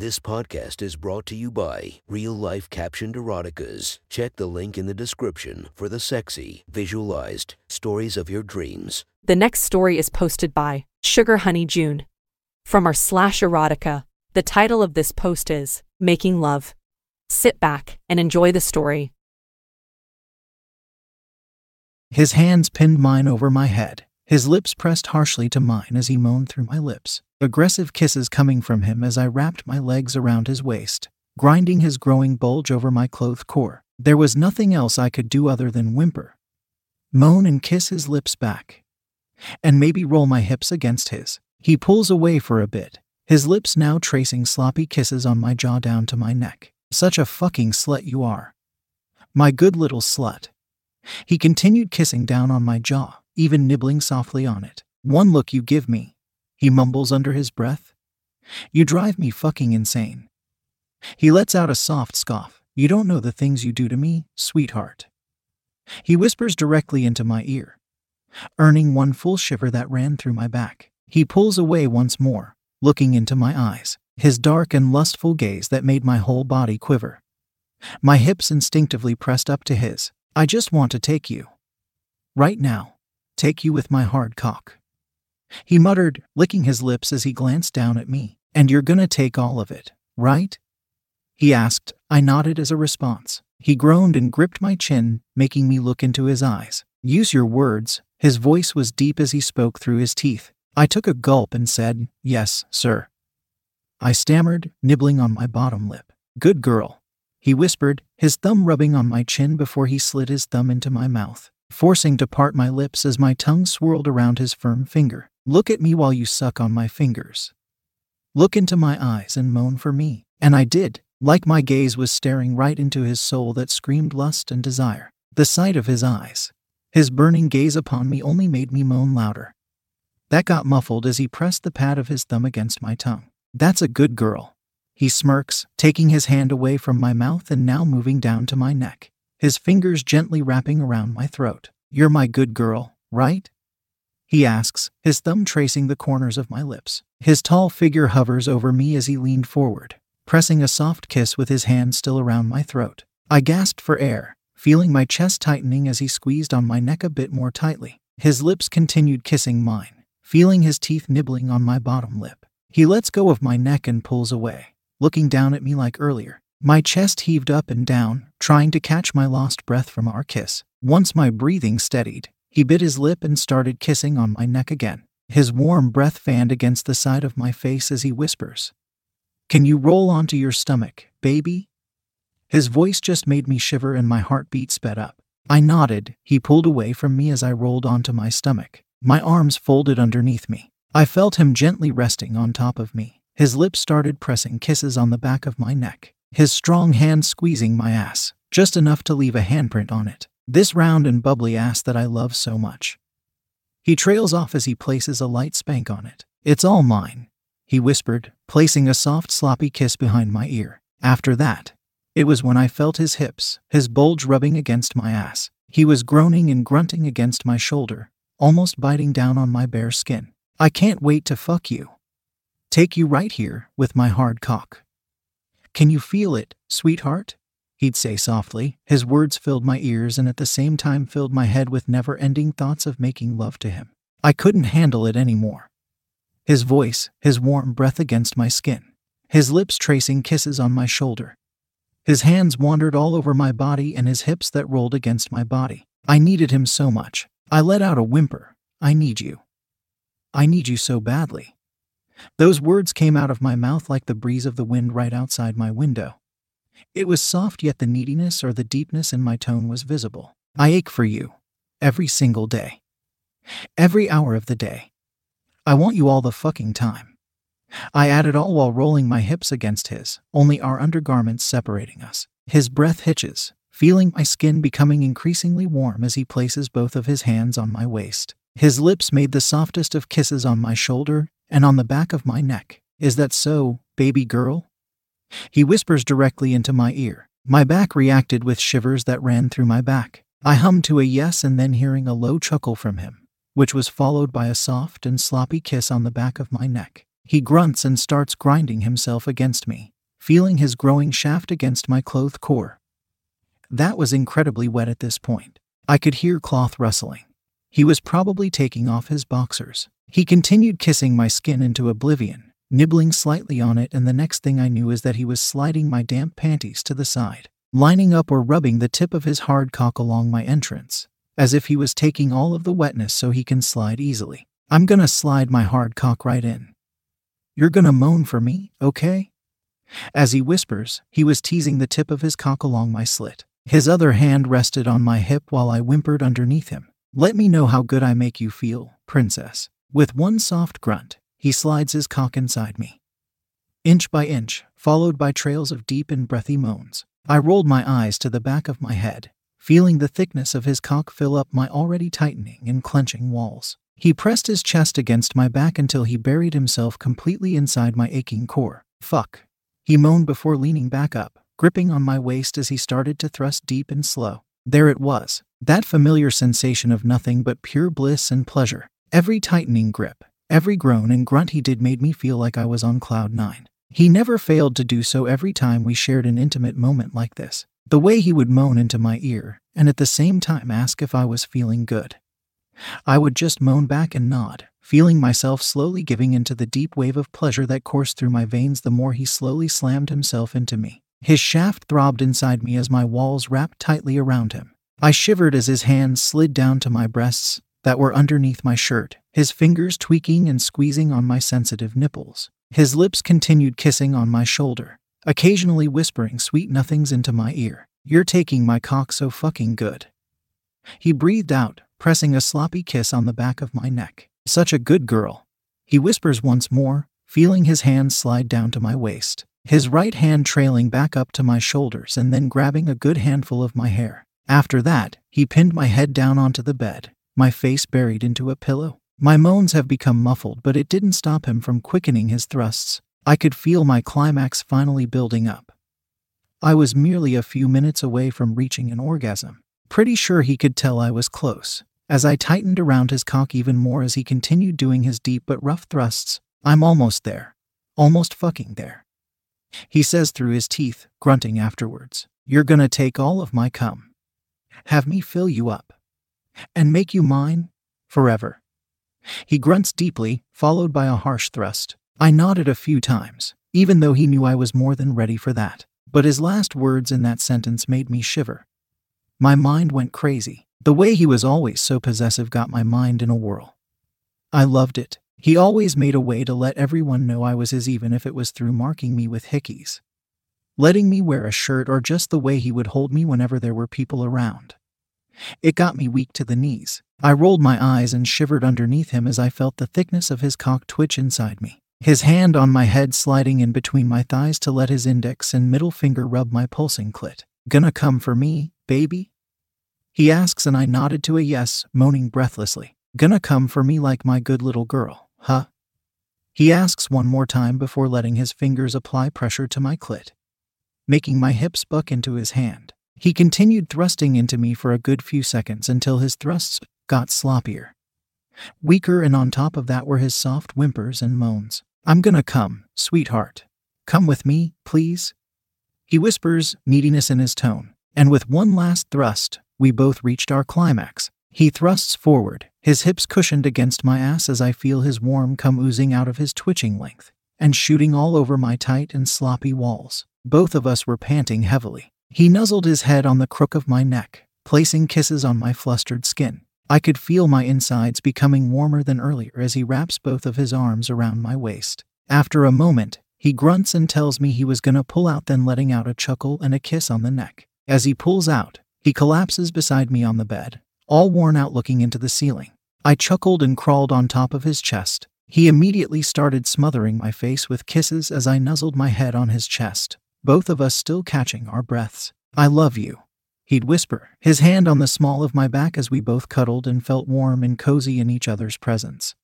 This podcast is brought to you by Real Life Captioned Eroticas. Check the link in the description for the sexy, visualized stories of your dreams. The next story is posted by Sugar Honey June from our /erotica. The title of this post is Making Love. Sit back and enjoy the story. His hands pinned mine over my head. His lips pressed harshly to mine as he moaned through my lips. Aggressive kisses coming from him as I wrapped my legs around his waist, grinding his growing bulge over my clothed core. There was nothing else I could do other than whimper, moan and kiss his lips back, and maybe roll my hips against his. He pulls away for a bit, his lips now tracing sloppy kisses on my jaw down to my neck. Such a fucking slut you are. My good little slut. He continued kissing down on my jaw, even nibbling softly on it. One look you give me, he mumbles under his breath. You drive me fucking insane. He lets out a soft scoff. You don't know the things you do to me, sweetheart. He whispers directly into my ear, earning one full shiver that ran through my back. He pulls away once more, looking into my eyes, his dark and lustful gaze that made my whole body quiver. My hips instinctively pressed up to his. I just want to take you. Right now. Take you with my hard cock. He muttered, licking his lips as he glanced down at me. And you're gonna take all of it, right? He asked. I nodded as a response. He groaned and gripped my chin, making me look into his eyes. Use your words. His voice was deep as he spoke through his teeth. I took a gulp and said, yes, sir. I stammered, nibbling on my bottom lip. Good girl, he whispered, his thumb rubbing on my chin before he slid his thumb into my mouth, forcing to part my lips as my tongue swirled around his firm finger. Look at me while you suck on my fingers. Look into my eyes and moan for me. And I did, like my gaze was staring right into his soul that screamed lust and desire. The sight of his eyes, his burning gaze upon me, only made me moan louder. That got muffled as he pressed the pad of his thumb against my tongue. That's a good girl, he smirks, taking his hand away from my mouth and now moving down to my neck, his fingers gently wrapping around my throat. You're my good girl, right? He asks, his thumb tracing the corners of my lips. His tall figure hovers over me as he leaned forward, pressing a soft kiss with his hand still around my throat. I gasped for air, feeling my chest tightening as he squeezed on my neck a bit more tightly. His lips continued kissing mine, feeling his teeth nibbling on my bottom lip. He lets go of my neck and pulls away, looking down at me like earlier. My chest heaved up and down, trying to catch my lost breath from our kiss. Once my breathing steadied, he bit his lip and started kissing on my neck again. His warm breath fanned against the side of my face as he whispers, "Can you roll onto your stomach, baby?" His voice just made me shiver and my heartbeat sped up. I nodded. He pulled away from me as I rolled onto my stomach, my arms folded underneath me. I felt him gently resting on top of me. His lips started pressing kisses on the back of my neck, his strong hand squeezing my ass, just enough to leave a handprint on it. This round and bubbly ass that I love so much. He trails off as he places a light spank on it. It's all mine, he whispered, placing a soft sloppy kiss behind my ear. After that, it was when I felt his hips, his bulge rubbing against my ass. He was groaning and grunting against my shoulder, almost biting down on my bare skin. I can't wait to fuck you. Take you right here with my hard cock. Can you feel it, sweetheart? He'd say softly. His words filled my ears and at the same time filled my head with never-ending thoughts of making love to him. I couldn't handle it anymore. His voice, his warm breath against my skin, his lips tracing kisses on my shoulder. His hands wandered all over my body and his hips that rolled against my body. I needed him so much. I let out a whimper. I need you. I need you so badly. Those words came out of my mouth like the breeze of the wind right outside my window. It was soft, yet the neediness or the deepness in my tone was visible. I ache for you. Every single day. Every hour of the day. I want you all the fucking time. I added, all while rolling my hips against his, only our undergarments separating us. His breath hitches, feeling my skin becoming increasingly warm as he places both of his hands on my waist. His lips made the softest of kisses on my shoulder and on the back of my neck. Is that so, baby girl? He whispers directly into my ear. My back reacted with shivers that ran through my back. I hummed to a yes and then hearing a low chuckle from him, which was followed by a soft and sloppy kiss on the back of my neck. He grunts and starts grinding himself against me, feeling his growing shaft against my cloth core. That was incredibly wet at this point. I could hear cloth rustling. He was probably taking off his boxers. He continued kissing my skin into oblivion, nibbling slightly on it, and the next thing I knew is that he was sliding my damp panties to the side, lining up or rubbing the tip of his hard cock along my entrance, as if he was taking all of the wetness so he can slide easily. I'm gonna slide my hard cock right in. You're gonna moan for me, okay? As he whispers, he was teasing the tip of his cock along my slit. His other hand rested on my hip while I whimpered underneath him. Let me know how good I make you feel, princess. With one soft grunt, he slides his cock inside me, inch by inch, followed by trails of deep and breathy moans. I rolled my eyes to the back of my head, feeling the thickness of his cock fill up my already tightening and clenching walls. He pressed his chest against my back until he buried himself completely inside my aching core. Fuck, he moaned before leaning back up, gripping on my waist as he started to thrust deep and slow. There it was, that familiar sensation of nothing but pure bliss and pleasure. Every tightening grip, every groan and grunt he did made me feel like I was on cloud nine. He never failed to do so every time we shared an intimate moment like this. The way he would moan into my ear, and at the same time ask if I was feeling good. I would just moan back and nod, feeling myself slowly giving into the deep wave of pleasure that coursed through my veins the more he slowly slammed himself into me. His shaft throbbed inside me as my walls wrapped tightly around him. I shivered as his hands slid down to my breasts that were underneath my shirt, his fingers tweaking and squeezing on my sensitive nipples. His lips continued kissing on my shoulder, occasionally whispering sweet nothings into my ear. You're taking my cock so fucking good. He breathed out, pressing a sloppy kiss on the back of my neck. Such a good girl, he whispers once more, feeling his hands slide down to my waist, his right hand trailing back up to my shoulders and then grabbing a good handful of my hair. After that, he pinned my head down onto the bed, my face buried into a pillow. My moans have become muffled, but it didn't stop him from quickening his thrusts. I could feel my climax finally building up. I was merely a few minutes away from reaching an orgasm. Pretty sure he could tell I was close, as I tightened around his cock even more as he continued doing his deep but rough thrusts. I'm almost there. Almost fucking there, he says through his teeth, grunting afterwards. You're gonna take all of my cum. Have me fill you up. And make you mine, forever. He grunts deeply, followed by a harsh thrust. I nodded a few times, even though he knew I was more than ready for that. But his last words in that sentence made me shiver. My mind went crazy. The way he was always so possessive got my mind in a whirl. I loved it. He always made a way to let everyone know I was his, even if it was through marking me with hickeys, letting me wear a shirt, or just the way he would hold me whenever there were people around. It got me weak to the knees. I rolled my eyes and shivered underneath him as I felt the thickness of his cock twitch inside me, his hand on my head sliding in between my thighs to let his index and middle finger rub my pulsing clit. Gonna come for me, baby? He asks, and I nodded to a yes, moaning breathlessly. Gonna come for me like my good little girl, huh? He asks one more time before letting his fingers apply pressure to my clit, making my hips buck into his hand. He continued thrusting into me for a good few seconds until his thrusts got sloppier, weaker, and on top of that were his soft whimpers and moans. I'm gonna come, sweetheart. Come with me, please, he whispers, neediness in his tone. And with one last thrust, we both reached our climax. He thrusts forward, his hips cushioned against my ass as I feel his warm cum oozing out of his twitching length and shooting all over my tight and sloppy walls. Both of us were panting heavily. He nuzzled his head on the crook of my neck, placing kisses on my flustered skin. I could feel my insides becoming warmer than earlier as he wraps both of his arms around my waist. After a moment, he grunts and tells me he was gonna pull out, then letting out a chuckle and a kiss on the neck. As he pulls out, he collapses beside me on the bed, all worn out, looking into the ceiling. I chuckled and crawled on top of his chest. He immediately started smothering my face with kisses as I nuzzled my head on his chest, both of us still catching our breaths. I love you, he'd whisper, his hand on the small of my back as we both cuddled and felt warm and cozy in each other's presence.